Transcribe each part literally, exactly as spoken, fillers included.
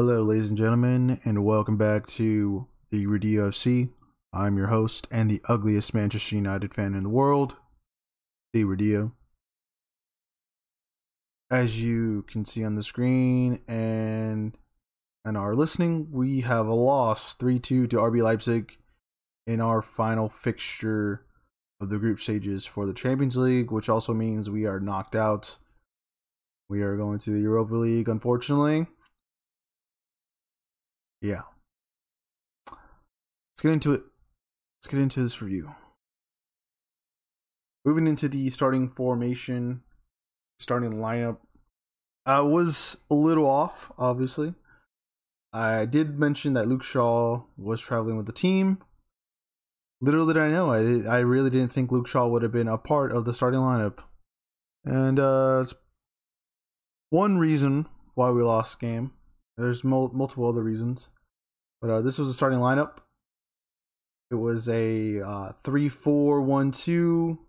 Hello, ladies and gentlemen, and welcome back to the theeradillo F C. I'm your host and the ugliest Manchester United fan in the world, theeradillo. As you can see on the screen and and are listening, we have a loss three two to R B Leipzig in our final fixture of the group stages for the Champions League, which also means we are knocked out. We are going to the Europa League, unfortunately. Yeah. Let's get into it. Let's get into this review. Moving into the starting formation, starting lineup. I was a little off, obviously. I did mention that Luke Shaw was traveling with the team. Little did I know, I, I really didn't think Luke Shaw would have been a part of the starting lineup. And uh, it's one reason why we lost the game. There's mul- multiple other reasons. But uh, this was the starting lineup. It was a uh, three four one two.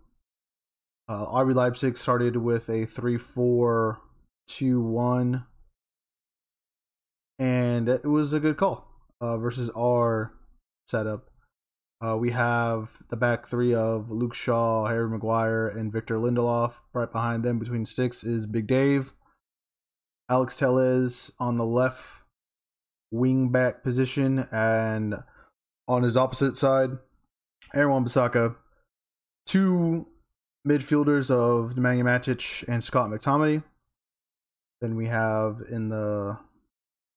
Uh, R B Leipzig started with a three four two one. And it was a good call uh, versus our setup. Uh, we have the back three of Luke Shaw, Harry Maguire, and Victor Lindelof. Right behind them between sticks is Big Dave. Alex Telles on the left wing back position, and on his opposite side, Aaron Wan-Bissaka. Two midfielders of Nemanja Matić and Scott McTominay. Then we have in the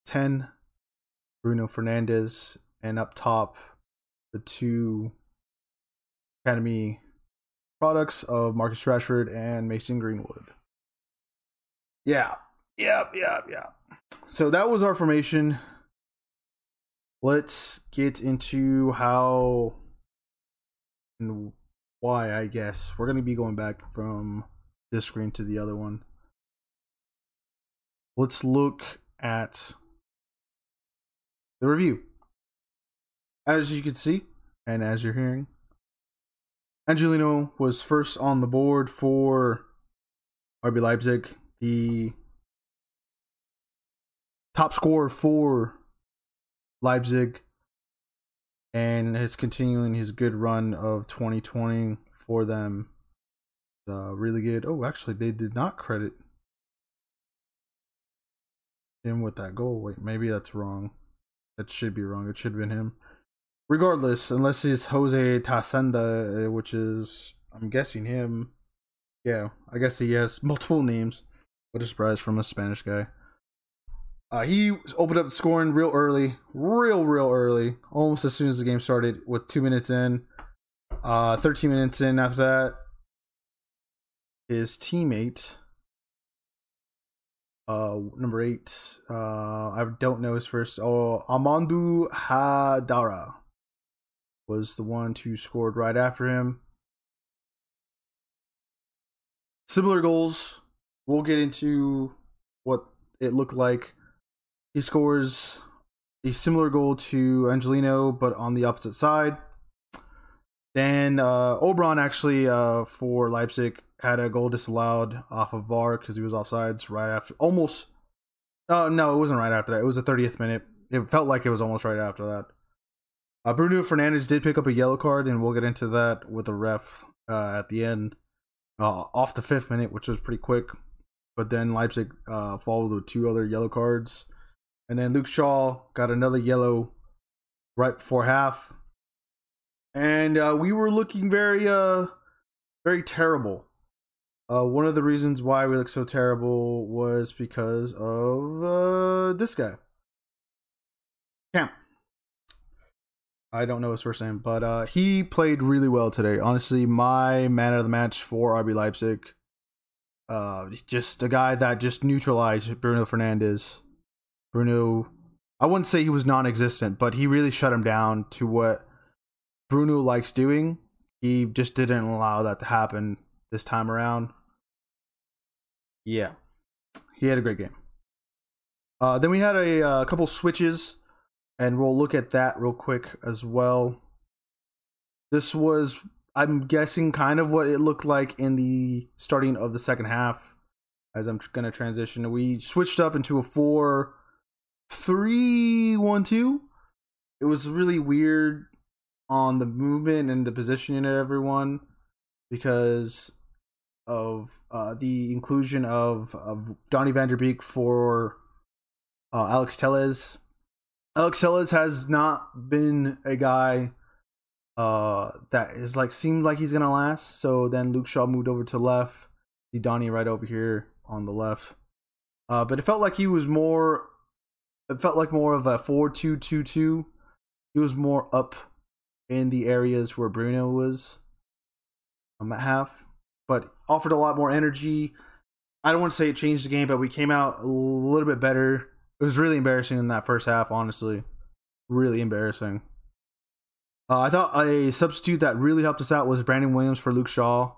ten, Bruno Fernandes, and up top, the two academy products of Marcus Rashford and Mason Greenwood. Yeah. Yep, yep, yep. So that was our formation. Let's get into how and why, I guess. We're going to be going back from this screen to the other one. Let's look at the review. As you can see, and as you're hearing, Angelino was first on the board for R B Leipzig. The top scorer for Leipzig, and is continuing his good run of twenty twenty for them. Uh, really good. Oh, actually, they did not credit him with that goal. Wait, maybe that's wrong. That should be wrong. It should have been him. Regardless, unless it's Jose Tassanda, which is, I'm guessing him. Yeah, I guess he has multiple names. What a surprise from a Spanish guy. Uh, he opened up scoring real early, real, real early, almost as soon as the game started with two minutes in. Uh, thirteen minutes in after that, his teammate, uh, number eight, uh, I don't know his first, oh, Amadou Haidara was the one who scored right after him. Similar goals. We'll get into what it looked like. He scores a similar goal to Angelino, but on the opposite side. Then uh, Oberon actually uh, for Leipzig had a goal disallowed off of V A R because he was offsides right after. Almost. Uh, no, it wasn't right after that. It was the thirtieth minute. It felt like it was almost right after that. Uh, Bruno Fernandes did pick up a yellow card, and we'll get into that with the ref uh, at the end. Uh, off the fifth minute, which was pretty quick. But then Leipzig uh, followed with two other yellow cards. And then Luke Shaw got another yellow right before half. And uh, we were looking very, uh, very terrible. Uh, one of the reasons why we looked so terrible was because of uh, this guy. Camp. I don't know his first name, but uh, he played really well today. Honestly, my man of the match for R B Leipzig. Uh, just a guy that just neutralized Bruno Fernandes. Bruno, I wouldn't say he was non-existent, but he really shut him down to what Bruno likes doing. He just didn't allow that to happen this time around. Yeah, he had a great game. Uh, then we had a uh, couple switches, and we'll look at that real quick as well. This was, I'm guessing, kind of what it looked like in the starting of the second half. As I'm going to transition, we switched up into a four three one two. It was really weird on the movement and the positioning of everyone because of uh, the inclusion of, of Donny Vanderbeek for uh, Alex Telles. Alex Telles has not been a guy uh, that is like seemed like he's gonna last. So then Luke Shaw moved over to left. See Donny right over here on the left. Uh, but it felt like he was more. It felt like more of a four two two two. He was more up in the areas where Bruno was um, at half, but offered a lot more energy. I don't want to say it changed the game, but we came out a little bit better. It was really embarrassing in that first half, honestly. Really embarrassing. Uh, I thought a substitute that really helped us out was Brandon Williams for Luke Shaw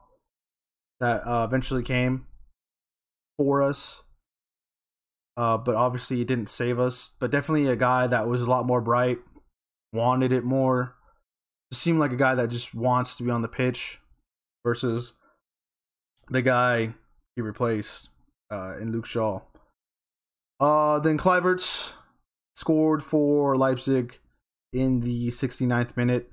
that uh, eventually came for us. Uh, but obviously it didn't save us. But definitely a guy that was a lot more bright, wanted it more. It seemed like a guy that just wants to be on the pitch versus the guy he replaced uh, in Luke Shaw. Uh, then Kluivert scored for Leipzig in the sixty-ninth minute.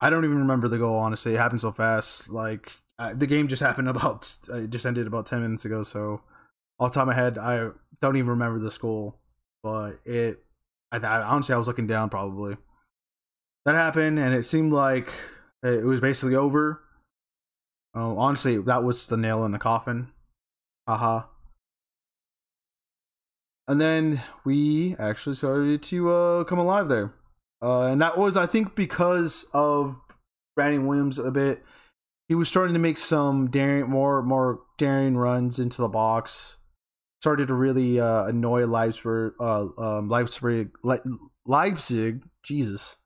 I don't even remember the goal, honestly. It happened so fast. Like I, the game just happened about, it just ended about ten minutes ago, so... Off the top of my head, I don't even remember the goal, but it, I, I honestly, I was looking down probably. That happened, and it seemed like it was basically over. Oh, honestly, that was the nail in the coffin. Haha. Uh-huh. And then we actually started to uh, come alive there. Uh, and that was, I think, because of Brandon Williams a bit. He was starting to make some daring, more, more daring runs into the box. Started to really uh, annoy Leipzig, uh, um, Leipzig, Le- Leipzig, Jesus,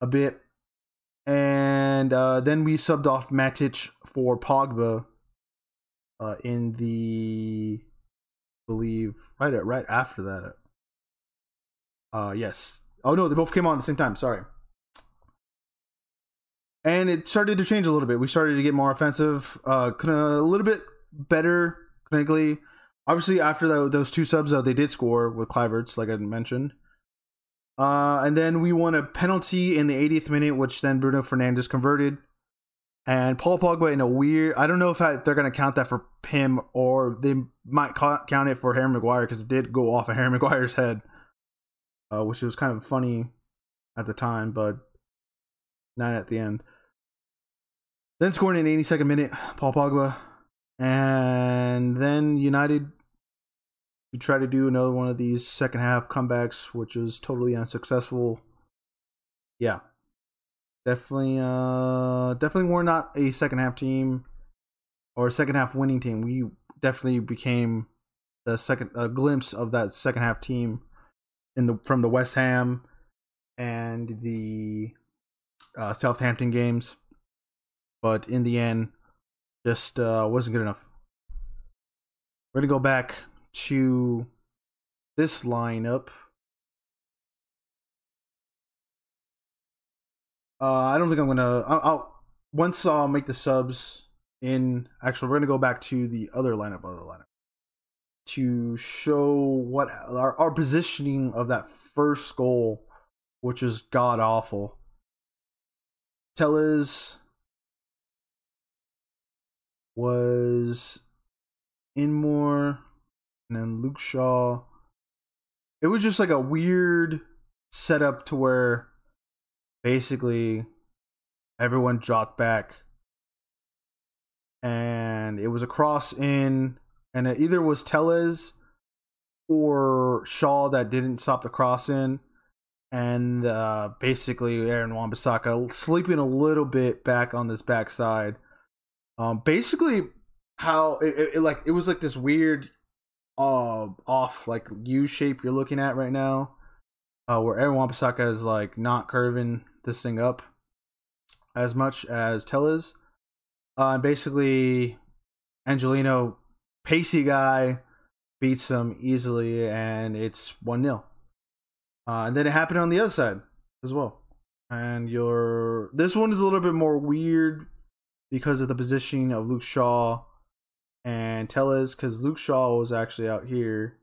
a bit. And uh, then we subbed off Matic for Pogba uh, in the, I believe, right at, right after that. Uh, yes. Oh, no, they both came on at the same time. Sorry. And it started to change a little bit. We started to get more offensive, uh, a little bit better clinically. Obviously, after the, those two subs, uh, they did score with Kluivert, like I mentioned. Uh, and then we won a penalty in the eightieth minute, which then Bruno Fernandes converted. And Paul Pogba in a weird... I don't know if I, they're going to count that for him, or they might ca- count it for Harry Maguire, because it did go off of Harry Maguire's head, uh, which was kind of funny at the time, but not at the end. Then scoring in the eighty-second minute, Paul Pogba. And then United to try to do another one of these second half comebacks, which was totally unsuccessful. Yeah. Definitely uh, definitely we're not a second half team or a second half winning team. We definitely became the second a glimpse of that second half team in the from the West Ham and the uh, Southampton games. But in the end, Just uh, wasn't good enough. We're going to go back to this lineup. Uh, I don't think I'm going to... I'll Once I'll make the subs in... Actually, we're going to go back to the other lineup, other lineup. To show what our, our positioning of that first goal, which is god-awful. Telles was Inmore, and then Luke Shaw. It was just like a weird setup to where basically everyone dropped back, and it was a cross in, and it either was Telles or Shaw that didn't stop the cross in, and uh, basically Aaron Wan-Bissaka sleeping a little bit back on this backside. Um, basically, how it, it, it like it was like this weird, uh, off like U shape you're looking at right now, uh, where Aaron Wan-Bissaka is like not curving this thing up as much as Telles. Uh, basically, Angelino, pacey guy, beats him easily, and it's one nil. Uh, and then it happened on the other side as well. And your this one is a little bit more weird, because of the positioning of Luke Shaw and Telles, because Luke Shaw was actually out here.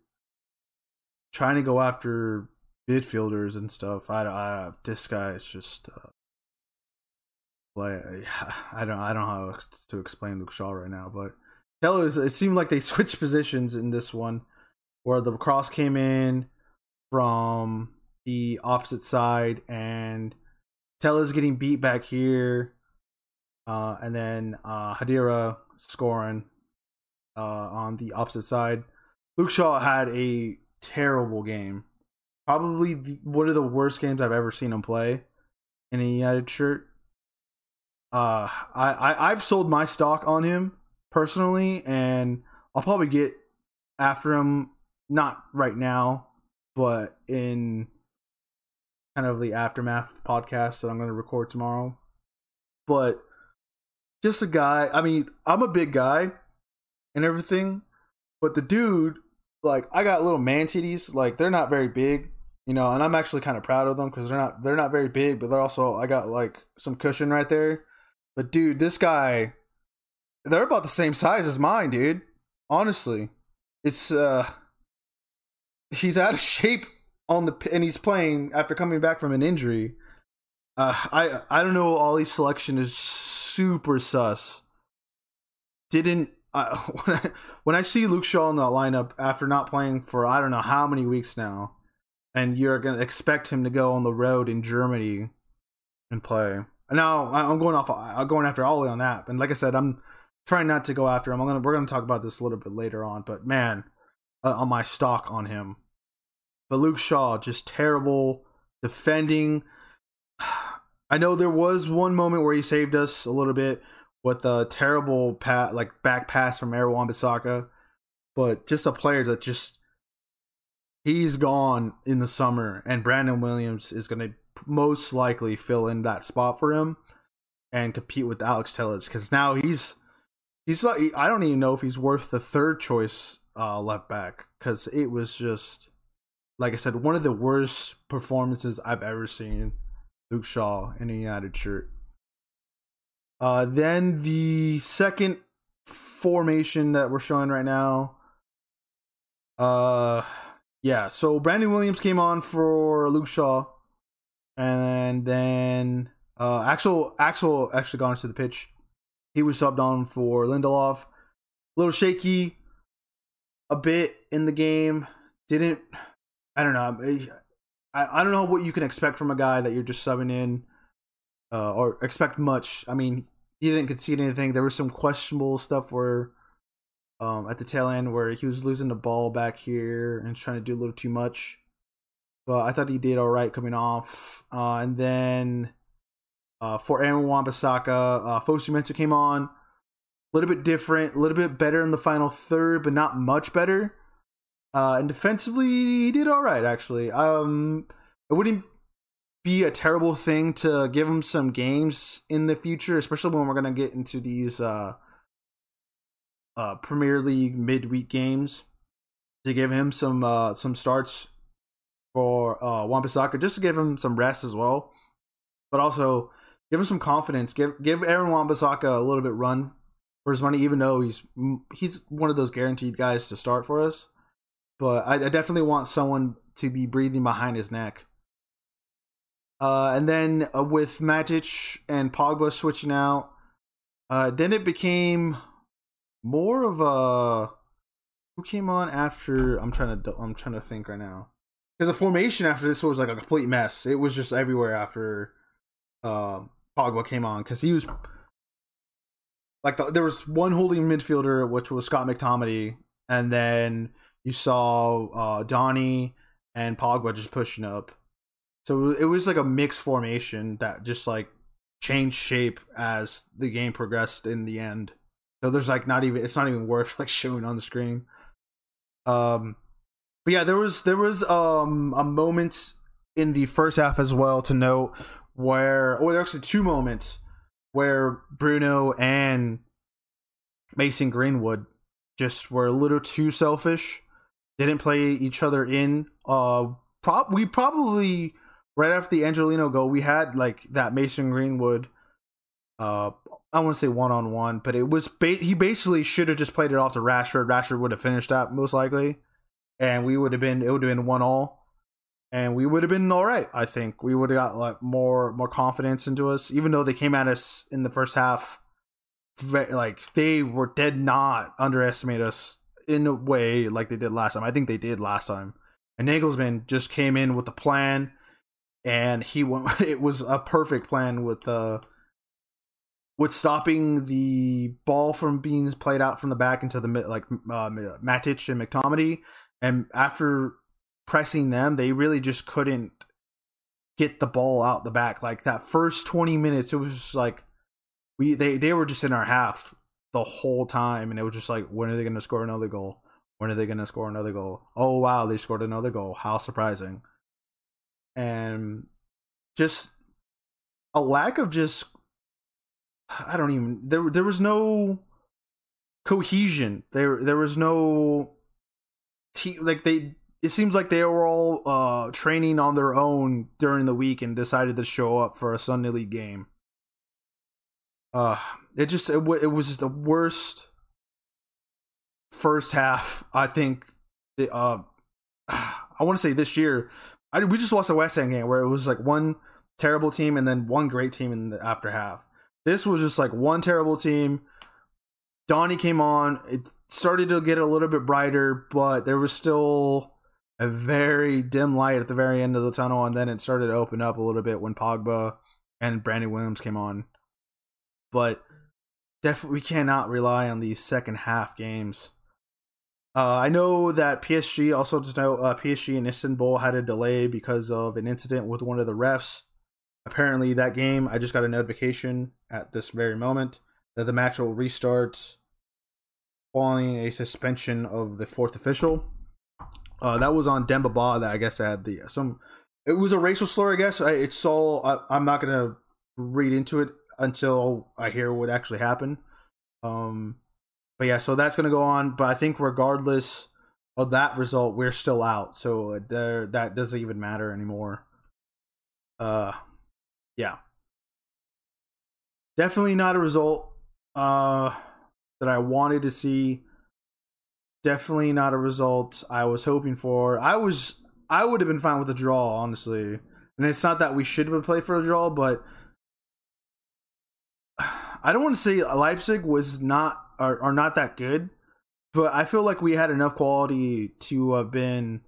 trying to go after midfielders and stuff. I, I this guy is just uh, like I don't I don't know how to explain Luke Shaw right now, but Telles, it seemed like they switched positions in this one, where the cross came in from the opposite side and Telles getting beat back here, uh, and then uh, Haidara scoring uh, on the opposite side. Luke Shaw had a terrible game. Probably the, one of the worst games I've ever seen him play in a United shirt. Uh, I, I, I've sold my stock on him personally, and I'll probably get after him, not right now, but in kind of the aftermath podcast that I'm going to record tomorrow. But just a guy, I mean, I'm a big guy and everything, but the dude, like, I got little man titties, like, they're not very big, you know, and I'm actually kind of proud of them because they're not, they're not very big, but they're also, I got, like, some cushion right there. But, dude, this guy, they're about the same size as mine, dude. Honestly. It's, uh, he's out of shape on the, and he's playing after coming back from an injury. Uh, I, I don't know, Ollie's selection is super sus. Didn't, Uh, when, I, when I see Luke Shaw in that lineup after not playing for I don't know how many weeks now, and you're going to expect him to go on the road in Germany and play. Now I'm going off. I'm going after Ollie on that, and like I said, I'm trying not to go after him. I'm gonna we're gonna talk about this a little bit later on, but man, uh, on my stock on him. But Luke Shaw just terrible defending. I know there was one moment where he saved us a little bit with a terrible pat, like back pass from Aaron Wan-Bissaka, but just a player that just, he's gone in the summer, and Brandon Williams is going to most likely fill in that spot for him and compete with Alex Telles, because now he's he's not, I don't even know if he's worth the third choice uh, left back, because it was just, like I said, one of the worst performances I've ever seen Luke Shaw in a United shirt. Uh, then the second formation that we're showing right now. Uh, yeah, so Brandon Williams came on for Luke Shaw. And then uh, Axel, Axel actually got onto the pitch. He was subbed on for Lindelof. A little shaky a bit in the game. Didn't, I don't know. I, I don't know what you can expect from a guy that you're just subbing in. Uh, or expect much. I mean, he didn't concede anything. There was some questionable stuff where, um, at the tail end, where he was losing the ball back here and trying to do a little too much. But I thought he did all right coming off. Uh, and then uh, for Aaron Wan-Bissaka, uh, Fosu-Mensah came on. A little bit different, a little bit better in the final third, but not much better. Uh, and defensively, he did all right, actually. Um, I wouldn't be a terrible thing to give him some games in the future, especially when we're going to get into these uh, uh, Premier League midweek games, to give him some uh, some starts for uh, Wan-Bissaka, just to give him some rest as well, but also give him some confidence. Give give Aaron Wan-Bissaka a little bit run for his money, even though he's he's one of those guaranteed guys to start for us. But I, I definitely want someone to be breathing behind his neck. Uh, and then uh, with Matic and Pogba switching out, uh, then it became more of a who came on after. I'm trying to I'm trying to think right now, because the formation after this was like a complete mess. It was just everywhere after uh, Pogba came on, because he was like the, there was one holding midfielder, which was Scott McTominay, and then you saw uh, Donny and Pogba just pushing up. So it was like a mixed formation that just like changed shape as the game progressed in the end. So there's like not even, it's not even worth like showing on the screen. Um, but yeah, there was, there was um, a moment in the first half as well to note where, or there were actually two moments where Bruno and Mason Greenwood just were a little too selfish. They didn't play each other in. Uh, prop, we probably... Right after the Angelino goal, we had like that Mason Greenwood, uh, I want to say one on one, but it was ba- he basically should have just played it off to Rashford. Rashford would have finished that most likely, and we would have been it would have been one all, and we would have been all right. I think we would have got like more more confidence into us, even though they came at us in the first half. Like they were did not underestimate us in a way like they did last time. I think they did last time, and Nagelsmann just came in with a plan, and he went. It was a perfect plan with the. Uh, With stopping the ball from being played out from the back into the mid, like uh, Matic and McTominay, and after pressing them, they really just couldn't get the ball out the back. Like that first twenty minutes, it was just like we they, they were just in our half the whole time, and it was just like, when are they going to score another goal? When are they going to score another goal? Oh wow, they scored another goal! How surprising! And just a lack of just. I don't even there there was no cohesion. There there was no team like they it seems like they were all uh, training on their own during the week and decided to show up for a Sunday league game. Uh it just it, w- it was just the worst first half, I think. The, uh I want to say this year. I we just watched a West Ham game where it was like one terrible team and then one great team in the after half. This was just like one terrible team. Donny came on. It started to get a little bit brighter, but there was still a very dim light at the very end of the tunnel. And then it started to open up a little bit when Pogba and Brandon Williams came on. But definitely we cannot rely on these second half games. Uh, I know that P S G also just know uh, P S G and Istanbul had a delay because of an incident with one of the refs. Apparently that game, I just got a notification at this very moment that the match will restart following a suspension of the fourth official. Uh, that was on Demba Ba. That I guess had the some. It was a racial slur. I guess I, it's all. I, I'm not gonna read into it until I hear what actually happened. Um, but yeah, so that's gonna go on. But I think regardless of that result, we're still out. So there, that doesn't even matter anymore. Uh. Yeah, definitely not a result uh, that I wanted to see. Definitely not a result I was hoping for. I was, I would have been fine with a draw, honestly. And it's not that we should have played for a draw, but I don't want to say Leipzig was not are, are not that good, but I feel like we had enough quality to have been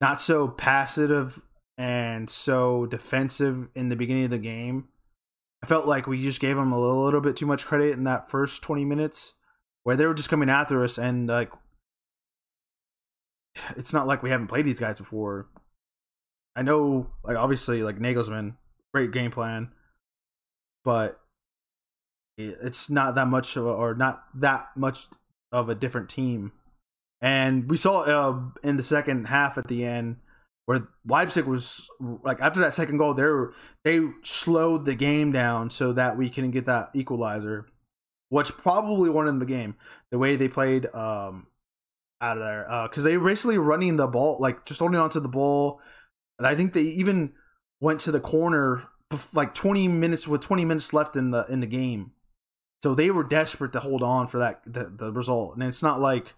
not so passive and so defensive in the beginning of the game. I felt like we just gave them a little, little bit too much credit in that first twenty minutes where they were just coming after us, and like it's not like we haven't played these guys before. I know, like obviously like Nagelsmann, great game plan, but it's not that much of a, or not that much of a different team. And we saw uh, in the second half at the end where Leipzig was like after that second goal, they were, they slowed the game down so that we can get that equalizer, which probably won in the game. The way they played um, out of there, because uh, they were basically running the ball, like just holding onto the ball. And I think they even went to the corner like twenty minutes with twenty minutes left in the in the game, so they were desperate to hold on for that the, the result. And it's not like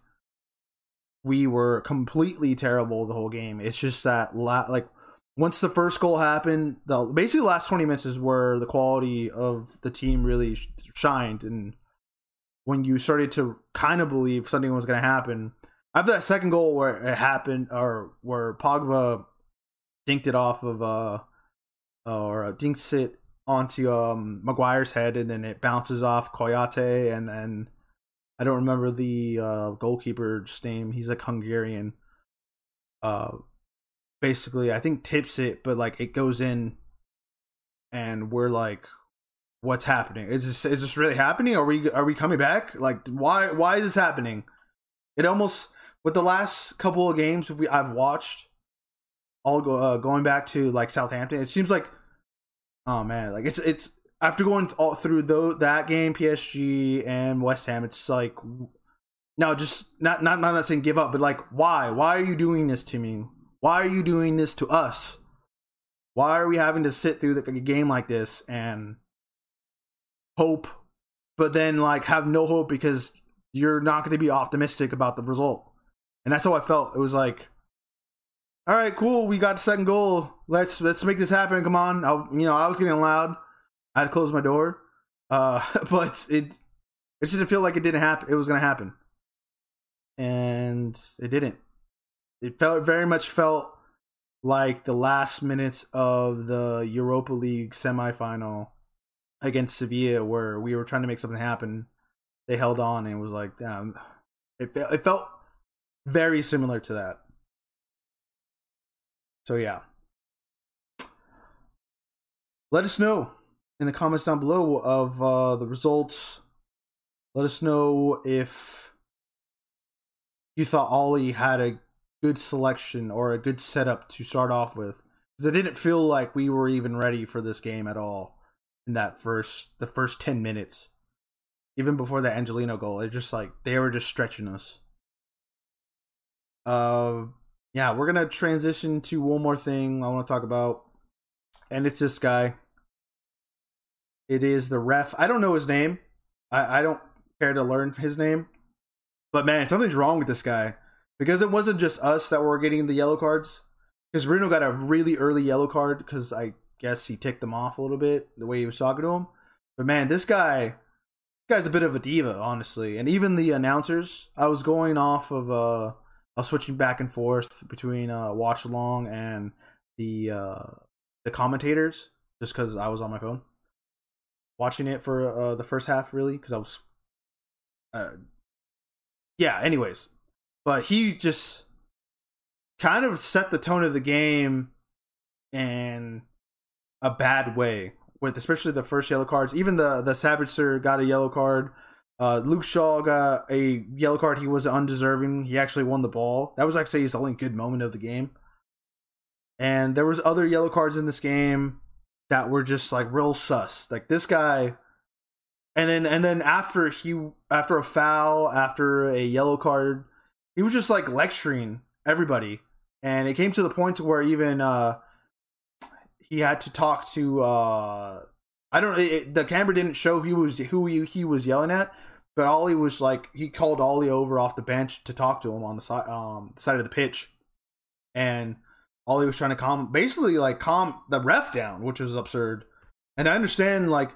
we were completely terrible the whole game. It's just that, la- like, once the first goal happened, the basically the last twenty minutes is where the quality of the team really sh- shined. And when you started to kind of believe something was going to happen, after that second goal where it happened, or where Pogba dinked it off of, uh, or dinks it onto um, Maguire's head, and then it bounces off Koyate, and then I don't remember the uh, goalkeeper's name. He's like Hungarian. Uh, basically, I think tips it, but like it goes in, and we're like, "What's happening? Is this is this really happening? Are we are we coming back? Like, why why is this happening?" It almost with the last couple of games we I've watched, all go, uh, going back to like Southampton. It seems like, oh man, like it's it's. After going all through though that game, P S G and West Ham, it's like, no, just not not not saying give up, but like, why? Why are you doing this to me? Why are you doing this to us? Why are we having to sit through the game like this and hope, but then like have no hope because you're not going to be optimistic about the result? And that's how I felt. It was like, all right, cool. We got second goal. Let's let's make this happen. Come on. I, you know, I was getting loud. I had to close my door. Uh, but it it just didn't feel like it didn't happen. It was going to happen. And it didn't. It felt very much felt like the last minutes of the Europa League semifinal against Sevilla, where we were trying to make something happen. They held on, and it was like, damn. It, it felt very similar to that. So, yeah. Let us know in the comments down below of uh, the results. Let us know if you thought Ollie had a good selection or a good setup to start off with, because it didn't feel like we were even ready for this game at all in that first the first ten minutes. Even before the Angelino goal, it just like they were just stretching us. Uh, yeah, we're gonna transition to one more thing I want to talk about, and it's this guy. It is the ref. I don't know his name. I, I don't care to learn his name, but man, something's wrong with this guy. Because it wasn't just us that were getting the yellow cards. Because Bruno got a really early yellow card. Because I guess he ticked them off a little bit. The way he was talking to him. But man, this guy. This guy's a bit of a diva, honestly. And even the announcers. I was going off of. Uh, I was switching back and forth. Between uh, Watch Along and the, uh, the commentators. Just because I was on my phone. Watching it for uh, the first half, really. Because I was. Uh, yeah, anyways. But he just kind of set the tone of the game in a bad way, with especially the first yellow cards. Even the, the Sabitzer got a yellow card. Uh, Luke Shaw got a yellow card. He was undeserving. He actually won the ball. That was actually his only good moment of the game. And there was other yellow cards in this game that were just like real sus. Like this guy... And then and then after he after a foul, after a yellow card... He was just like lecturing everybody, and it came to the point where even uh, he had to talk to uh, I don't it, the camera didn't show he was who he, he was yelling at, but Ollie was like he called Ollie over off the bench to talk to him on the side um, side of the pitch, and Ollie was trying to calm basically like calm the ref down, which was absurd. And I understand like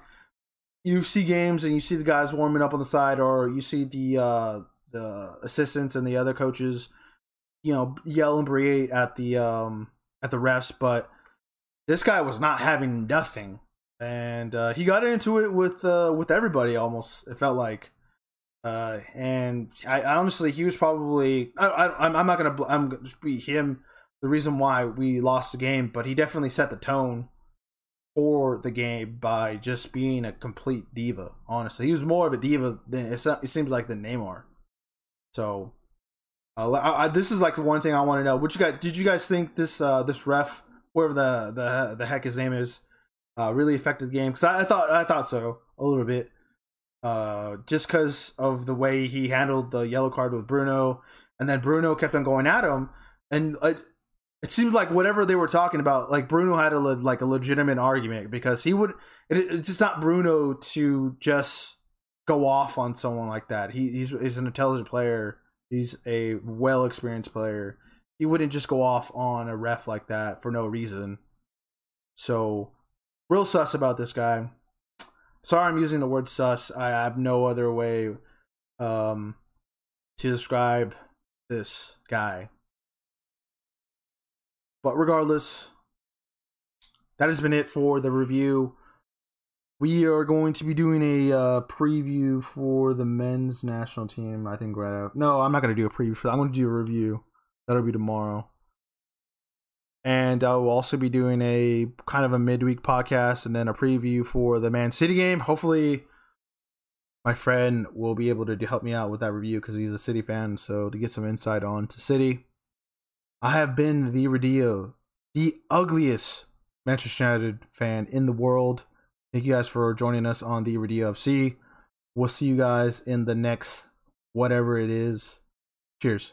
you see games and you see the guys warming up on the side, or you see the. Uh, the assistants and the other coaches, you know, yell and berate at the um, at the refs, but this guy was not having nothing, and uh, he got into it with uh, with everybody almost. It felt like, uh, and I, I honestly, he was probably I, I, I'm not gonna I'm gonna be him the reason why we lost the game, but he definitely set the tone for the game by just being a complete diva. Honestly, he was more of a diva than it seems like than Neymar. So, uh, I, I, this is like the one thing I want to know. What you guys did you guys think this uh, this ref, whoever the, the the heck his name is, uh, really affected the game? Because I, I thought I thought so a little bit, uh, just because of the way he handled the yellow card with Bruno, and then Bruno kept on going at him, and it, it seemed like whatever they were talking about, like Bruno had a le- like a legitimate argument because he would. It, it's just not Bruno to just. Go off on someone like that. He he's, he's an intelligent player. He's a well-experienced player. He wouldn't just go off on a ref like that for no reason. So, real sus about this guy. Sorry I'm using the word sus. I have no other way um, to describe this guy. But regardless, that has been it for the review. We are going to be doing a uh, preview for the men's national team. I think right out. No, I'm not going to do a preview for that. I'm going to do a review. That'll be tomorrow. And I will also be doing a kind of a midweek podcast and then a preview for the Man City game. Hopefully, my friend will be able to do, help me out with that review because he's a City fan. So to get some insight on to City, I have been the Radillo, the ugliest Manchester United fan in the world. Thank you guys for joining us on the theeradillo F C. We'll see you guys in the next whatever it is. Cheers.